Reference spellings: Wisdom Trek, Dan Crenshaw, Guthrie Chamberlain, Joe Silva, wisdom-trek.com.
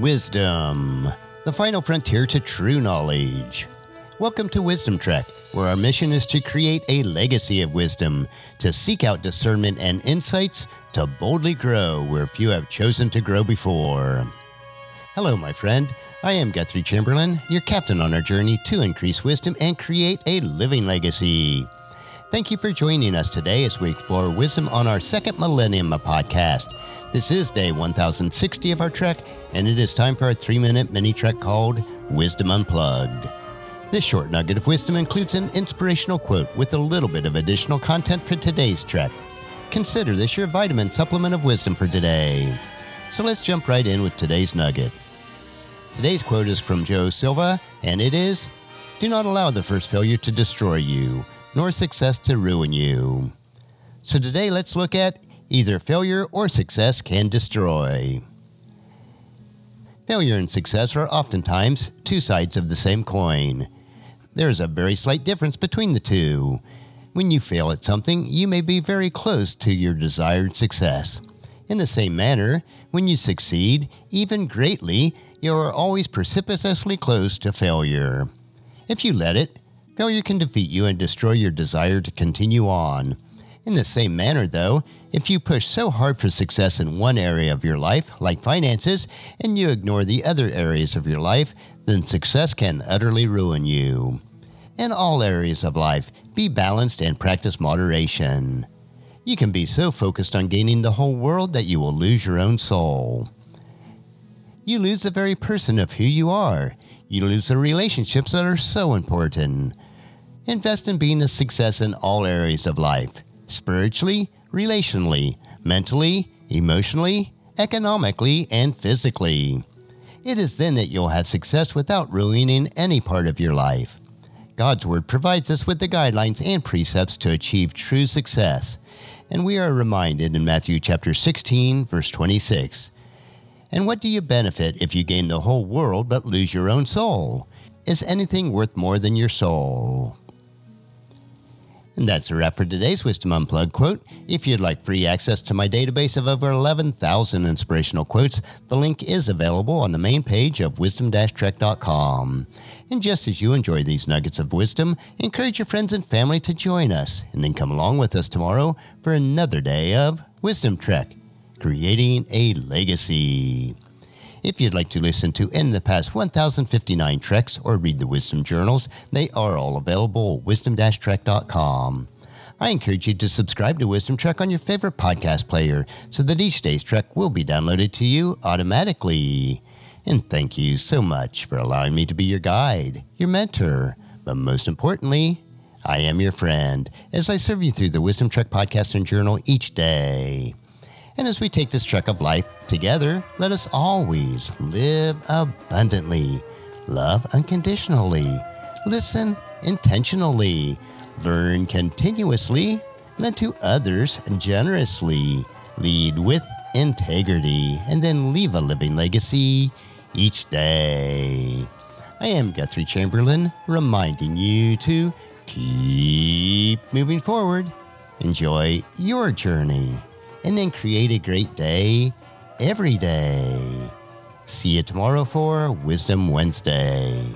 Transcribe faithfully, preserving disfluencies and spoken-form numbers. Wisdom, the final frontier to true knowledge. Welcome to Wisdom Trek, where our mission is to create a legacy of wisdom, to seek out discernment and insights, to boldly grow where few have chosen to grow before. Hello, my friend. I am Guthrie Chamberlain, your captain on our journey to increase wisdom and create a living legacy. Thank you for joining us today as we explore wisdom on our second millennium podcast. This is day one thousand sixty of our trek, and it is time for our three-minute mini-trek called Wisdom Unplugged. This short nugget of wisdom includes an inspirational quote with a little bit of additional content for today's trek. Consider this your vitamin supplement of wisdom for today. So let's jump right in with today's nugget. Today's quote is from Joe Silva, and it is, "Do not allow the first failure to destroy you, nor success to ruin you." So today let's look at either failure or success can destroy. Failure and success are oftentimes two sides of the same coin. There is a very slight difference between the two. When you fail at something, you may be very close to your desired success. In the same manner, when you succeed, even greatly, you are always precipitously close to failure. If you let it, failure can defeat you and destroy your desire to continue on. In the same manner, though, if you push so hard for success in one area of your life, like finances, and you ignore the other areas of your life, then success can utterly ruin you. In all areas of life, be balanced and practice moderation. You can be so focused on gaining the whole world that you will lose your own soul. You lose the very person of who you are. You lose the relationships that are so important. Invest in being a success in all areas of life. Spiritually, relationally, mentally, emotionally, economically, and physically. It is then that you'll have success without ruining any part of your life. God's Word provides us with the guidelines and precepts to achieve true success, and we are reminded in Matthew chapter sixteen, verse twenty-six. "And what do you benefit if you gain the whole world but lose your own soul? Is anything worth more than your soul?" And that's a wrap for today's Wisdom Unplugged quote. If you'd like free access to my database of over eleven thousand inspirational quotes, the link is available on the main page of wisdom dash trek dot com. And just as you enjoy these nuggets of wisdom, encourage your friends and family to join us, and then come along with us tomorrow for another day of Wisdom Trek, creating a legacy. If you'd like to listen to in the past one thousand fifty-nine treks or read the Wisdom Journals, they are all available at wisdom dash trek dot com. I encourage you to subscribe to Wisdom Trek on your favorite podcast player so that each day's trek will be downloaded to you automatically. And thank you so much for allowing me to be your guide, your mentor, but most importantly, I am your friend as I serve you through the Wisdom Trek podcast and journal each day. And as we take this trek of life together, let us always live abundantly, love unconditionally, listen intentionally, learn continuously, lend to others generously, lead with integrity, and then leave a living legacy each day. I am Guthrie Chamberlain, reminding you to keep moving forward, enjoy your journey, and then create a great day every day. See you tomorrow for Wisdom Wednesday.